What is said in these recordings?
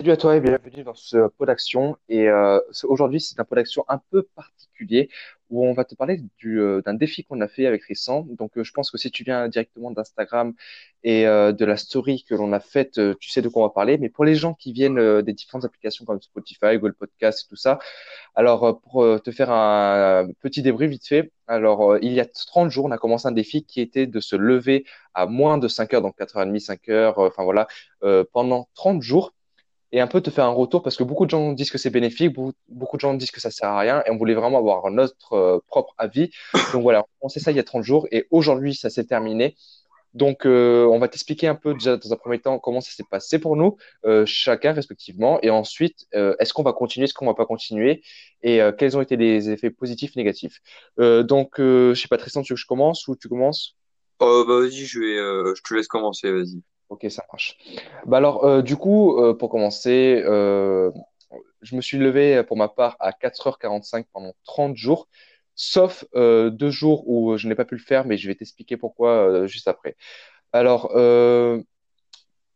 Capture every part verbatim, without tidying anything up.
Salut à toi et bienvenue dans ce pot d'action. Et euh, ce- aujourd'hui, c'est un pot d'action un peu particulier où on va te parler du, euh, d'un défi qu'on a fait avec Rissan. Donc, euh, je pense que si tu viens directement d'Instagram et euh, de la story que l'on a faite, euh, tu sais de quoi on va parler. Mais pour les gens qui viennent euh, des différentes applications comme Spotify, Google Podcast, tout ça, alors euh, pour euh, te faire un petit débrief vite fait, alors euh, il y a trente jours, on a commencé un défi qui était de se lever à moins de cinq heures, donc quatre heures trente, cinq heures, euh, enfin voilà, euh, pendant trente jours et un peu te faire un retour parce que beaucoup de gens disent que c'est bénéfique, beaucoup, beaucoup de gens disent que ça sert à rien et on voulait vraiment avoir notre euh, propre avis. Donc voilà, on s'est ça il y a trente jours et aujourd'hui ça s'est terminé. Donc euh, on va t'expliquer un peu déjà dans un premier temps comment ça s'est passé pour nous, euh, chacun respectivement, et ensuite euh, est-ce qu'on va continuer, est-ce qu'on va pas continuer et euh, quels ont été les effets positifs, négatifs. Euh, donc euh, je sais pas, Tristan, tu veux que je commence ou tu commences? Oh bah vas-y, je vais, euh, je te laisse commencer, vas-y. Ok, ça marche. Bah alors, euh, du coup, euh, pour commencer, euh, je me suis levé euh, pour ma part à quatre heures quarante-cinq pendant trente jours, sauf euh, deux jours où je n'ai pas pu le faire, mais je vais t'expliquer pourquoi euh, juste après. Alors, euh,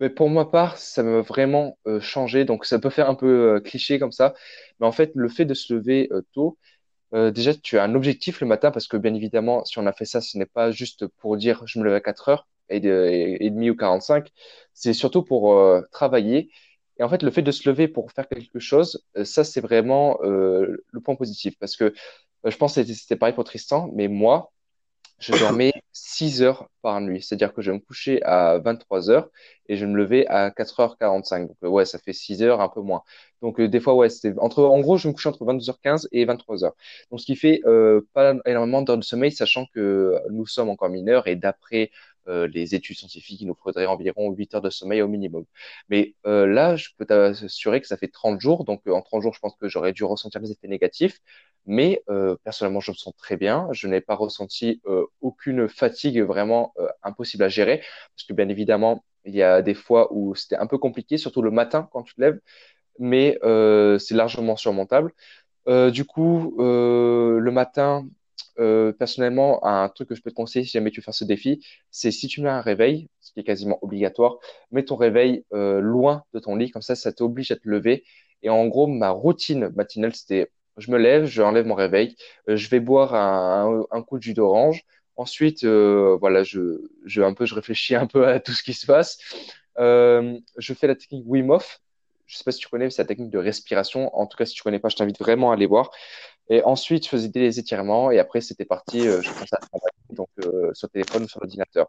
mais pour ma part, ça m'a vraiment euh, changé. Donc, ça peut faire un peu euh, cliché comme ça, mais en fait, le fait de se lever euh, tôt, euh, déjà, tu as un objectif le matin parce que bien évidemment, si on a fait ça, ce n'est pas juste pour dire je me lève à quatre heures et, de- et, et demi ou quarante-cinq. C'est surtout pour euh, travailler. Et en fait, le fait de se lever pour faire quelque chose, euh, ça, c'est vraiment euh, le point positif parce que euh, je pense que c'était c'était pareil pour Tristan, mais moi, je dormais six heures par nuit. C'est-à-dire que je me couchais à vingt-trois heures et je me levais à quatre heures quarante-cinq. Donc, euh, ouais, ça fait six heures, un peu moins. Donc, euh, des fois, ouais, c'était entre, en gros, je me couchais entre vingt-deux heures quinze et vingt-trois heures. Donc, ce qui fait euh, pas énormément d'heures de sommeil, sachant que nous sommes encore mineurs et d'après euh, les études scientifiques, il nous faudrait environ huit heures de sommeil au minimum. Mais euh, là, je peux t'assurer que ça fait trente jours. Donc, euh, en trente jours, je pense que j'aurais dû ressentir mes effets négatifs. Mais euh, personnellement, je me sens très bien. Je n'ai pas ressenti euh, aucune fatigue vraiment euh, impossible à gérer. Parce que bien évidemment, il y a des fois où c'était un peu compliqué, surtout le matin quand tu te lèves. Mais euh, c'est largement surmontable. Euh, du coup, euh, le matin, euh, personnellement, un truc que je peux te conseiller si jamais tu veux faire ce défi, c'est si tu mets un réveil, ce qui est quasiment obligatoire, mets ton réveil euh, loin de ton lit, comme ça, ça t'oblige à te lever. Et en gros, ma routine matinale, c'était je me lève, je enlève mon réveil, euh, je vais boire un, un coup de jus d'orange. Ensuite, euh, voilà, je, je, un peu, je réfléchis un peu à tout ce qui se passe. Euh, je fais la technique Wim Hof. Je sais pas si tu connais, mais c'est la technique de respiration. En tout cas, si tu connais pas, je t'invite vraiment à aller voir. Et ensuite, je faisais des étirements et après, c'était parti. Euh, je commençais à travailler donc, euh, sur téléphone ou sur l'ordinateur.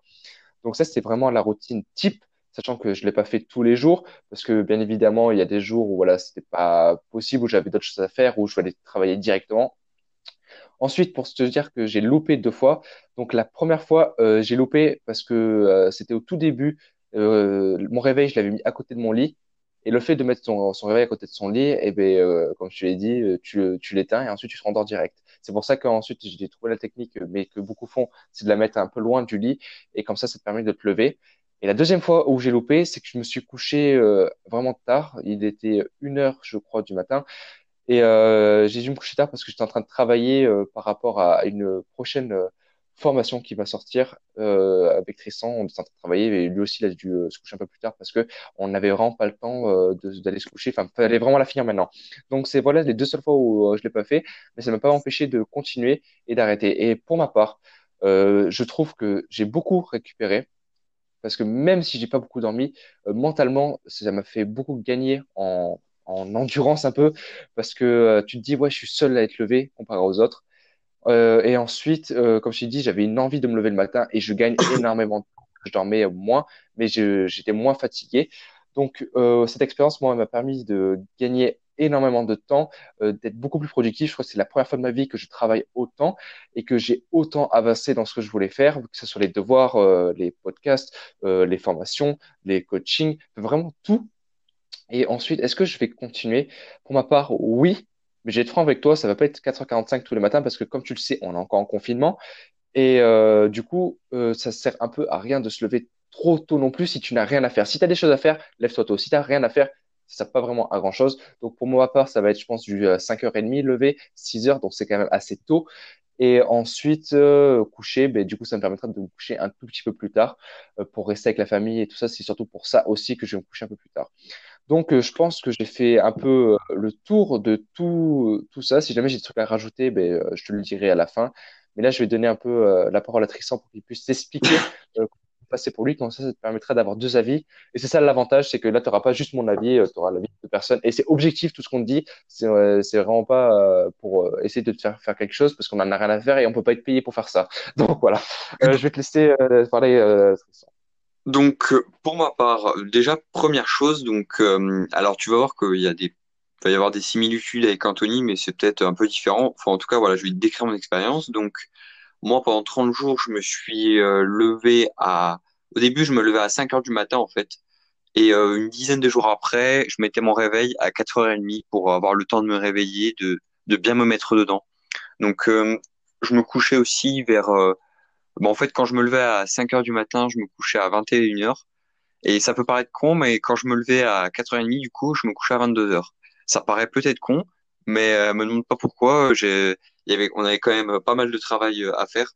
Donc, ça, c'était vraiment la routine type, sachant que je l'ai pas fait tous les jours parce que, bien évidemment, il y a des jours où voilà, c'était pas possible, où j'avais d'autres choses à faire, où je voulais travailler directement. Ensuite, pour te dire que j'ai loupé deux fois. Donc la première fois, euh, j'ai loupé parce que euh, c'était au tout début. Euh, mon réveil, je l'avais mis à côté de mon lit. Et le fait de mettre son, son réveil à côté de son lit, eh ben, euh, comme je te l'ai dit, euh, tu, tu l'éteins et ensuite tu te rendors direct. C'est pour ça qu'ensuite j'ai trouvé la technique, euh, mais que beaucoup font, c'est de la mettre un peu loin du lit et comme ça, ça te permet de te lever. Et la deuxième fois où j'ai loupé, c'est que je me suis couché euh, vraiment tard. Il était une heure, je crois, du matin. Et euh, j'ai dû me coucher tard parce que j'étais en train de travailler euh, par rapport à à une prochaine euh, formation qui va sortir euh, avec Tristan. On était en train de travailler et lui aussi il a dû euh, se coucher un peu plus tard parce que on n'avait vraiment pas le temps euh, de- d'aller se coucher. Enfin, fallait vraiment la finir maintenant. Donc c'est voilà les deux seules fois où euh, je l'ai pas fait, mais ça m'a pas empêché de continuer et d'arrêter. Et pour ma part, euh, je trouve que j'ai beaucoup récupéré. Parce que même si j'ai pas beaucoup dormi, euh, mentalement, ça m'a fait beaucoup gagner en, en endurance un peu, parce que euh, tu te dis, ouais, je suis seul à être levé comparé aux autres. Euh, et ensuite, euh, comme je t'ai dit, j'avais une envie de me lever le matin et je gagne énormément de temps. Je dormais moins, mais je- j'étais moins fatigué. Donc, euh, cette expérience, moi, elle m'a permis de gagner énormément de temps, euh, d'être beaucoup plus productif. Je crois que c'est la première fois de ma vie que je travaille autant et que j'ai autant avancé dans ce que je voulais faire, que ce soit les devoirs, euh, les podcasts, euh, les formations, les coachings, vraiment tout. Et ensuite, est-ce que je vais continuer? Pour ma part, oui, mais j'ai vais être franc avec toi, ça va pas être quatre heures quarante-cinq tous les matins parce que comme tu le sais, on est encore en confinement. Et euh, du coup, euh, ça sert un peu à rien de se lever trop tôt non plus si tu n'as rien à faire. Si tu as des choses à faire, lève-toi tôt. Si tu n'as rien à faire, ça sert pas vraiment à grand-chose. Donc pour ma part, ça va être, je pense, du euh, cinq heures trente levé, six heures, donc c'est quand même assez tôt. Et ensuite, euh, coucher, ben, du coup, ça me permettra de me coucher un tout petit peu plus tard euh, pour rester avec la famille et tout ça. C'est surtout pour ça aussi que je vais me coucher un peu plus tard. Donc, euh, je pense que j'ai fait un peu euh, le tour de tout, tout ça. Si jamais j'ai des trucs à rajouter, ben, euh, je te le dirai à la fin. Mais là, je vais donner un peu euh, la parole à Tristan pour qu'il puisse t'expliquer euh, comment c'est passé pour lui. Comme ça, ça te permettra d'avoir deux avis. Et c'est ça l'avantage, c'est que là, tu n'auras pas juste mon avis, tu auras l'avis de personne. Et c'est objectif, tout ce qu'on te dit. C'est euh, c'est vraiment pas euh, pour euh, essayer de te faire faire quelque chose parce qu'on n'en a rien à faire et on peut pas être payé pour faire ça. Donc, voilà. Euh, je vais te laisser euh, parler, euh, Tristan. Donc, pour ma part, déjà, première chose, donc, euh, alors tu vas voir qu'il y a des, il va y avoir des similitudes avec Anthony, mais c'est peut-être un peu différent. Enfin, en tout cas, voilà, je vais te décrire mon expérience. Donc, moi, pendant trente jours, je me suis euh, levé à, au début, je me levais à cinq heures du matin, en fait. Et euh, une dizaine de jours après, je mettais mon réveil à quatre heures trente pour avoir le temps de me réveiller, de, de bien me mettre dedans. Donc, euh, je me couchais aussi vers, euh, Bon, en fait, quand je me levais à cinq heures du matin, je me couchais à vingt et une heures. Et ça peut paraître con, mais quand je me levais à quatre heures trente, du coup, je me couchais à vingt-deux heures. Ça paraît peut-être con, mais euh, me demande pas pourquoi. J'ai... Il y avait... On avait quand même pas mal de travail à faire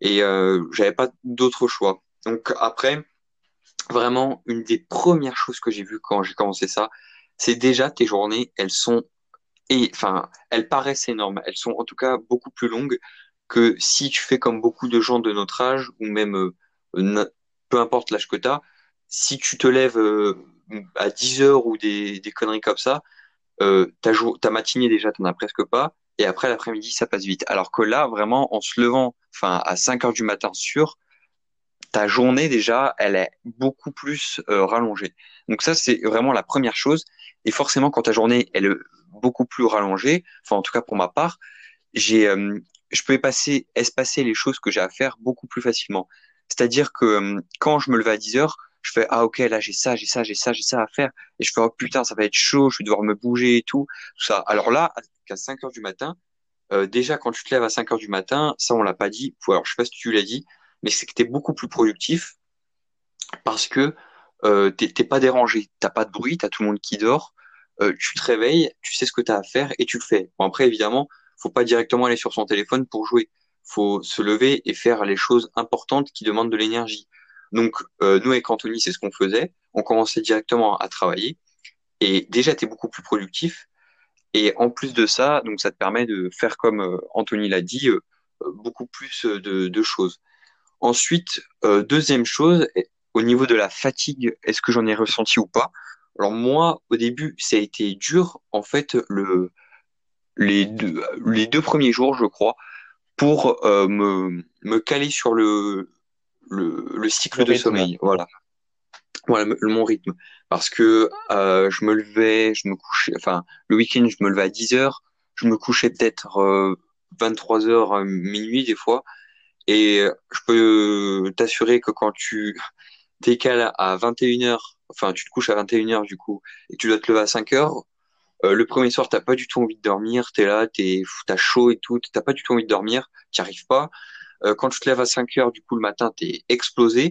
et euh, j'avais pas d'autre choix. Donc après, vraiment, une des premières choses que j'ai vues quand j'ai commencé ça, c'est déjà tes journées, elles sont... Et, enfin, elles paraissent énormes. Elles sont en tout cas beaucoup plus longues que si tu fais comme beaucoup de gens de notre âge, ou même euh, peu importe l'âge que tu as, si tu te lèves euh, à dix heures ou des, des conneries comme ça, euh, ta, jour, ta matinée déjà, tu n'en as presque pas, et après l'après-midi, ça passe vite. Alors que là, vraiment, en se levant enfin à cinq heures du matin sûr, ta journée déjà, elle est beaucoup plus euh, rallongée. Donc ça, c'est vraiment la première chose. Et forcément, quand ta journée elle est beaucoup plus rallongée, enfin en tout cas pour ma part, j'ai... Euh, je peux passer, espacer les choses que j'ai à faire beaucoup plus facilement. C'est-à-dire que euh, quand je me levais à dix heures, je fais « Ah ok, là j'ai ça, j'ai ça, j'ai ça, j'ai ça à faire. » Et je fais « Oh putain, ça va être chaud, je vais devoir me bouger et tout. » tout ça. Alors là, à cinq heures du matin, euh, déjà quand tu te lèves à cinq heures du matin, ça on l'a pas dit, ou alors je sais pas si tu l'as dit, mais c'est que tu es beaucoup plus productif parce que euh, tu n'es pas dérangé, t'as pas de bruit, tu as tout le monde qui dort, euh, tu te réveilles, tu sais ce que tu as à faire et tu le fais. Bon, après évidemment, faut pas directement aller sur son téléphone pour jouer. Faut se lever et faire les choses importantes qui demandent de l'énergie. Donc, euh, nous avec Anthony, c'est ce qu'on faisait. On commençait directement à travailler. Et déjà, tu es beaucoup plus productif. Et en plus de ça, donc ça te permet de faire, comme euh, Anthony l'a dit, euh, beaucoup plus euh, de, de choses. Ensuite, euh, deuxième chose, au niveau de la fatigue, est-ce que j'en ai ressenti ou pas? Alors moi, au début, ça a été dur. En fait, le... Les deux, les deux premiers jours, je crois, pour euh, me, me caler sur le, le, le cycle le de rythme. sommeil. Voilà, voilà le, mon rythme. Parce que euh, je me levais, je me couchais, enfin, le week-end, je me levais à dix heures, je me couchais peut-être euh, vingt-trois heures, minuit des fois. Et je peux t'assurer que quand tu décales à vingt et une heures, enfin, tu te couches à vingt et une heures du coup, et tu dois te lever à cinq heures, Euh, le premier soir, t'as pas du tout envie de dormir, t'es là, t'es, t'as chaud et tout, t'as pas du tout envie de dormir, t'y arrives pas. Euh, quand tu te lèves à cinq heures, du coup, le matin, t'es explosé.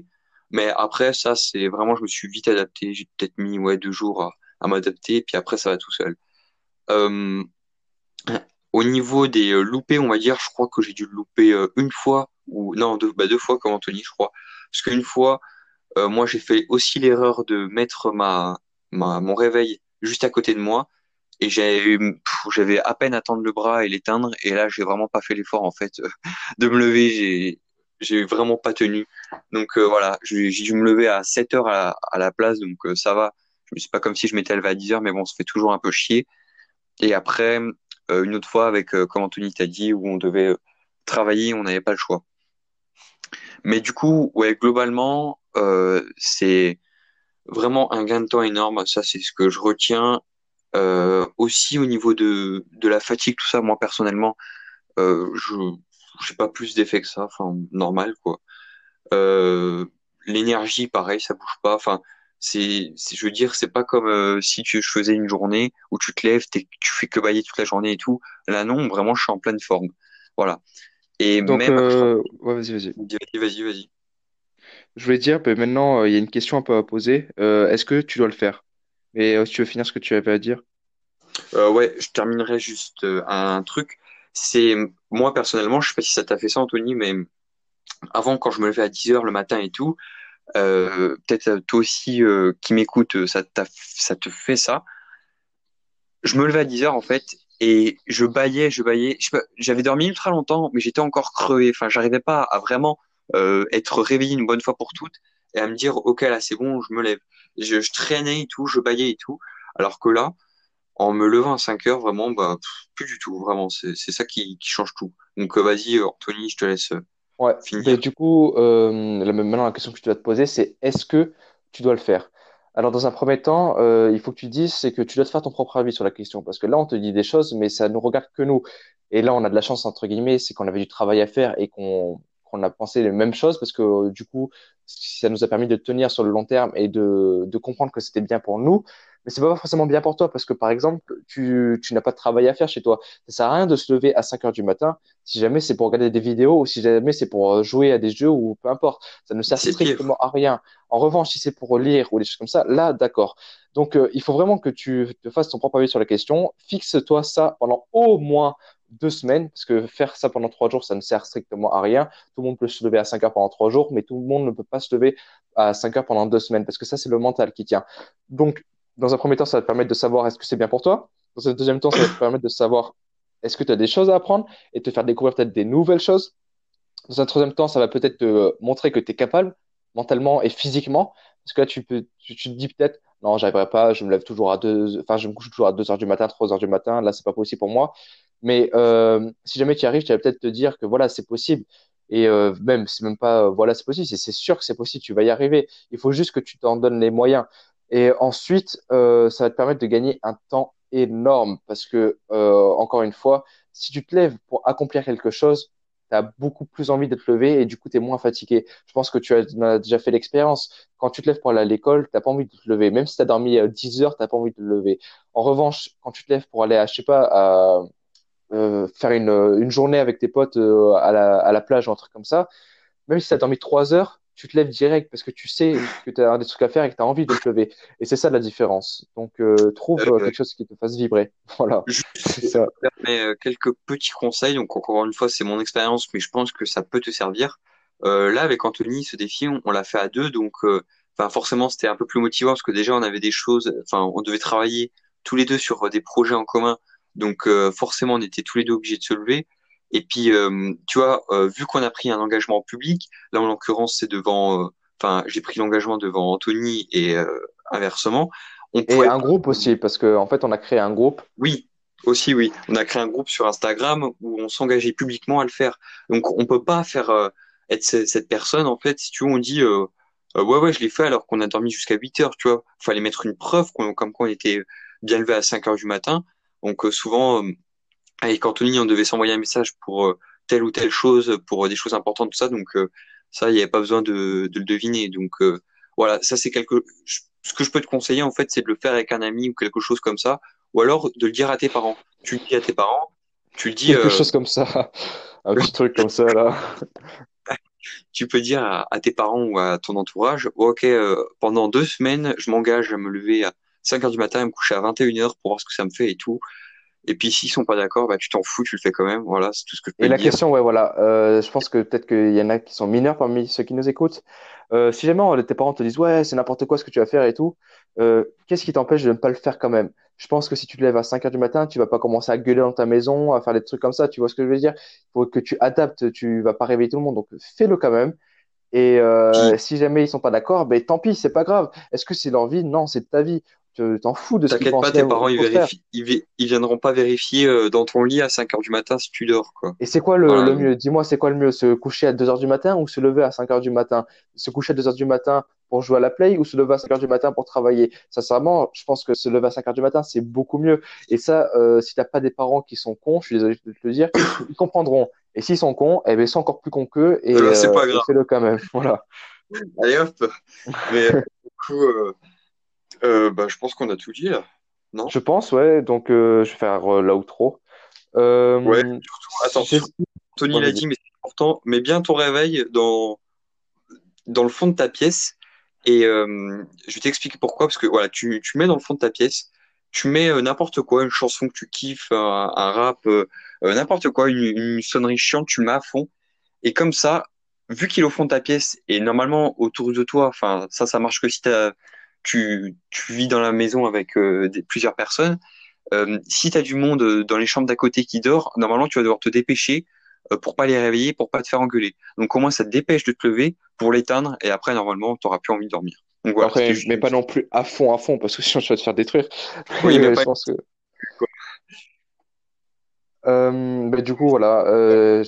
Mais après, ça, c'est vraiment, je me suis vite adapté. J'ai peut-être mis, ouais, deux jours à, à m'adapter, puis après, ça va tout seul. Euh, au niveau des euh, loupés, on va dire, je crois que j'ai dû le louper euh, une fois, ou, non, deux, bah, deux fois comme Anthony, je crois. Parce qu'une fois, euh, moi, j'ai fait aussi l'erreur de mettre ma, ma, mon réveil juste à côté de moi. Et j'avais, pff, j'avais à peine à tendre le bras et l'éteindre. Et là, j'ai vraiment pas fait l'effort, en fait, euh, de me lever. J'ai, j'ai vraiment pas tenu. Donc, euh, voilà, j'ai, j'ai dû me lever à sept heures à la, à la place. Donc, euh, ça va. Je me suis pas comme si je m'étais levé à dix heures, mais bon, ça fait toujours un peu chier. Et après, euh, une autre fois avec, euh, comme Anthony t'a dit, où on devait travailler, on n'avait pas le choix. Mais du coup, ouais, globalement, euh, c'est vraiment un gain de temps énorme. Ça, c'est ce que je retiens. Euh, aussi au niveau de, de la fatigue, tout ça, moi personnellement, euh, je j'ai pas plus d'effet que ça, enfin normal quoi. Euh, l'énergie, pareil, ça bouge pas. Enfin, c'est, c'est je veux dire, c'est pas comme euh, si tu je faisais une journée où tu te lèves, t'es, tu fais que bailler toute la journée et tout. Là non, vraiment, je suis en pleine forme. Voilà. Et Donc, même. Euh... Ouais, vas-y, vas-y. Vas-y, vas-y, vas-y. Je voulais dire, bah, maintenant, il euh, y a une question un peu à poser. Euh, est-ce que tu dois le faire? Et euh, si tu veux finir ce que tu avais à dire. Euh, ouais, je terminerai juste euh, un truc. C'est moi personnellement, je sais pas si ça t'a fait ça, Anthony, mais avant quand je me levais à dix heures le matin et tout, euh, peut-être toi aussi euh, qui m'écoutes, ça, ça te fait ça. Je me levais à dix heures en fait et je bâillais, je bâillais. Je sais pas, j'avais dormi ultra longtemps, mais j'étais encore crevé. Enfin, j'arrivais pas à vraiment euh, être réveillé une bonne fois pour toutes et à me dire ok là c'est bon, je me lève. Je, je traînais et tout, je bâillais et tout. Alors que là, en me levant à cinq heures, vraiment, bah, pff, plus du tout. Vraiment, c'est, c'est ça qui, qui change tout. Donc, vas-y, Anthony, je te laisse ouais. finir. Et du coup, euh, maintenant, la question que je dois te poser, c'est est-ce que tu dois le faire? Alors, dans un premier temps, euh, il faut que tu dises c'est que tu dois te faire ton propre avis sur la question. Parce que là, on te dit des choses, mais ça ne nous regarde que nous. Et là, on a de la chance, entre guillemets, c'est qu'on avait du travail à faire et qu'on, qu'on a pensé les mêmes choses. Parce que euh, du coup, ça nous a permis de tenir sur le long terme et de, de comprendre que c'était bien pour nous. Mais c'est pas forcément bien pour toi parce que, par exemple, tu, tu n'as pas de travail à faire chez toi. Ça sert à rien de se lever à cinq heures du matin si jamais c'est pour regarder des vidéos ou si jamais c'est pour jouer à des jeux ou peu importe. Ça ne sert strictement à rien. En revanche, si c'est pour lire ou des choses comme ça, là, d'accord. Donc, euh, il faut vraiment que tu te fasses ton propre avis sur la question. Fixe-toi ça pendant au moins deux semaines parce que faire ça pendant trois jours, ça ne sert strictement à rien. Tout le monde peut se lever à cinq heures pendant trois jours, mais tout le monde ne peut pas se lever à cinq heures pendant deux semaines parce que ça, c'est le mental qui tient. Donc, dans un premier temps, ça va te permettre de savoir est-ce que c'est bien pour toi. Dans un deuxième temps, ça va te permettre de savoir est-ce que tu as des choses à apprendre et te faire découvrir peut-être des nouvelles choses. Dans un troisième temps, ça va peut-être te montrer que tu es capable mentalement et physiquement. Parce que là, tu, peux, tu, tu te dis peut-être non, j'arriverai pas, je me lève toujours à deux, enfin, je me couche toujours à deux heures du matin, trois heures du matin. Là, c'est pas possible pour moi. Mais euh, si jamais tu y arrives, tu vas peut-être te dire que voilà, c'est possible. Et euh, même, c'est même pas euh, voilà, c'est possible. C'est, c'est sûr que c'est possible. Tu vas y arriver. Il faut juste que tu t'en donnes les moyens. Et ensuite, euh, ça va te permettre de gagner un temps énorme parce que, euh, encore une fois, si tu te lèves pour accomplir quelque chose, tu as beaucoup plus envie de te lever et du coup, tu es moins fatigué. Je pense que tu as, as déjà fait l'expérience. Quand tu te lèves pour aller à l'école, tu n'as pas envie de te lever. Même si tu as dormi dix heures, tu n'as pas envie de te lever. En revanche, quand tu te lèves pour aller à, je sais pas, à, euh, faire une, une journée avec tes potes euh, à, la, à la plage ou un truc comme ça, même si tu as dormi trois heures, tu te lèves direct parce que tu sais que tu as des trucs à faire et que tu as envie de te lever. Et c'est ça la différence. Donc, euh, trouve euh, quelque chose qui te fasse vibrer. Voilà. Je ça. Permets quelques petits conseils. Donc, encore une fois, c'est mon expérience, mais je pense que ça peut te servir. Euh, là, avec Anthony, ce défi, on, on l'a fait à deux. Donc, euh, forcément, c'était un peu plus motivant parce que déjà, on avait des choses. Enfin, on devait travailler tous les deux sur des projets en commun. Donc, euh, forcément, on était tous les deux obligés de se lever. Et puis, euh, tu vois, euh, vu qu'on a pris un engagement public, là, en l'occurrence, c'est devant... Enfin, euh, j'ai pris l'engagement devant Anthony et euh, inversement. On et pouvait... un groupe aussi, parce que en fait, on a créé un groupe. Oui, aussi, oui. On a créé un groupe sur Instagram où on s'engageait publiquement à le faire. Donc, on peut pas faire euh, être cette personne, en fait, si tu veux, on dit euh, euh, ouais, ouais, je l'ai fait alors qu'on a dormi jusqu'à huit heures, tu vois. Il fallait mettre une preuve qu'on, comme quoi on était bien levé à cinq heures du matin. Donc, euh, souvent... Euh, avec Anthony, on devait s'envoyer un message pour euh, telle ou telle chose, pour euh, des choses importantes, tout ça. Donc, euh, ça, il n'y avait pas besoin de, de le deviner. Donc, euh, voilà, ça, c'est quelque... Je, ce que je peux te conseiller, en fait, c'est de le faire avec un ami ou quelque chose comme ça. Ou alors, de le dire à tes parents. Tu le dis à tes parents, tu le dis... Quelque euh... chose comme ça. Un petit truc comme ça, là. Tu peux dire à, à tes parents ou à ton entourage, oh, OK, euh, pendant deux semaines, je m'engage à me lever à cinq heures du matin, à me coucher à vingt et une heures pour voir ce que ça me fait et tout. Et puis, s'ils sont pas d'accord, bah, tu t'en fous, tu le fais quand même. Voilà, c'est tout ce que je peux dire. Et la question, ouais, voilà. Euh, je pense que peut-être qu'il y en a qui sont mineurs parmi ceux qui nous écoutent. Euh, si jamais tes parents te disent, ouais, c'est n'importe quoi ce que tu vas faire et tout, euh, qu'est-ce qui t'empêche de ne pas le faire quand même? Je pense que si tu te lèves à cinq heures du matin, tu vas pas commencer à gueuler dans ta maison, à faire des trucs comme ça. Tu vois ce que je veux dire? Il faut que tu adaptes, tu vas pas réveiller tout le monde. Donc, fais-le quand même. Et euh, oui. Si jamais ils sont pas d'accord, ben, tant pis, c'est pas grave. Est-ce que c'est leur vie? Non, c'est ta vie. T'en fous de ce qu'ils pensent. T'inquiète pas, tes parents, ils, vérifient, ils, ils viendront pas vérifier dans ton lit à cinq heures du matin si tu dors, quoi. Et c'est quoi le, voilà. le mieux? Dis-moi, c'est quoi le mieux? Se coucher à deux heures du matin ou se lever à cinq heures du matin? Se coucher à deux heures du matin pour jouer à la play ou se lever à cinq heures du matin pour travailler? Sincèrement, je pense que se lever à cinq heures du matin, c'est beaucoup mieux. Et ça, euh, si t'as pas des parents qui sont cons, je suis désolé de te le dire, ils comprendront. Et s'ils sont cons, eh ben, ils sont encore plus cons qu'eux et euh, fais-le quand même. Voilà. Allez hop. Mais euh, du coup... Euh... Euh, bah, je pense qu'on a tout dit là, non? Je pense, ouais. Donc, euh, je vais faire euh, l'outro. Euh, ouais, surtout, attends, c'est... Tony l'a dit, mais c'est important. Mets bien ton réveil dans, dans le fond de ta pièce. Et euh, je vais t'expliquer pourquoi. Parce que voilà, tu, tu mets dans le fond de ta pièce, tu mets euh, n'importe quoi, une chanson que tu kiffes, un, un rap, euh, euh, n'importe quoi, une, une sonnerie chiante, tu le mets à fond. Et comme ça, vu qu'il est au fond de ta pièce et normalement autour de toi, enfin ça, ça marche que si t'as, tu, tu vis dans la maison avec euh, des, plusieurs personnes. Euh, si t'as du monde dans les chambres d'à côté qui dort, normalement tu vas devoir te dépêcher euh, pour pas les réveiller, pour pas te faire engueuler. Donc au moins ça te dépêche de te lever pour l'éteindre et après normalement t'auras plus envie de dormir. Donc voilà. Après, juste... mais pas non plus à fond à fond parce que sinon tu vas te faire détruire. Oui, mais je pas... pense que. Euh, bah, du coup voilà. Euh...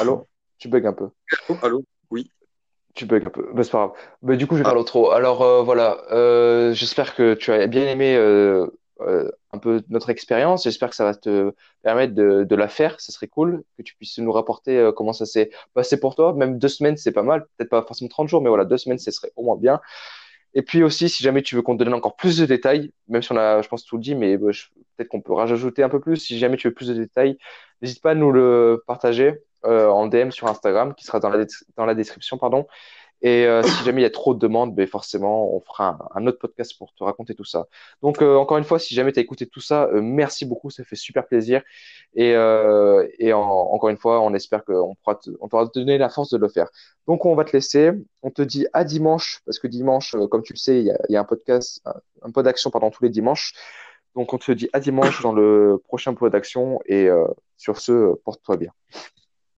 Allô, tu bugs un peu. Allô, allô, oui. Tu bugs un peu, bah, c'est pas grave. Bah, du coup je vais ah. faire l'outro. Alors euh, voilà, euh, j'espère que tu as bien aimé. Euh... Euh, un peu notre expérience. J'espère que ça va te permettre de, de la faire. Ça serait cool que tu puisses nous rapporter euh, comment ça s'est passé pour toi. Même deux semaines, c'est pas mal. Peut-être pas forcément trente jours, mais voilà, deux semaines, ce serait au moins bien. Et puis aussi, si jamais tu veux qu'on te donne encore plus de détails, même si on a, je pense, tout dit, mais bah, je, peut-être qu'on peut rajouter un peu plus. Si jamais tu veux plus de détails, n'hésite pas à nous le partager euh, en D M sur Instagram, qui sera dans la, dans la description, pardon. Et euh, si jamais il y a trop de demandes, ben forcément, on fera un, un autre podcast pour te raconter tout ça. Donc, euh, encore une fois, si jamais tu as écouté tout ça, euh, merci beaucoup, ça fait super plaisir. Et, euh, et en, encore une fois, on espère qu'on pourra te, on t'aura donné la force de le faire. Donc, on va te laisser. On te dit à dimanche, parce que dimanche, euh, comme tu le sais, il y a, y a un podcast, un, un pod d'action, pardon, tous les dimanches. Donc, on te dit à dimanche dans le prochain pod d'action. Et euh, sur ce, porte-toi bien.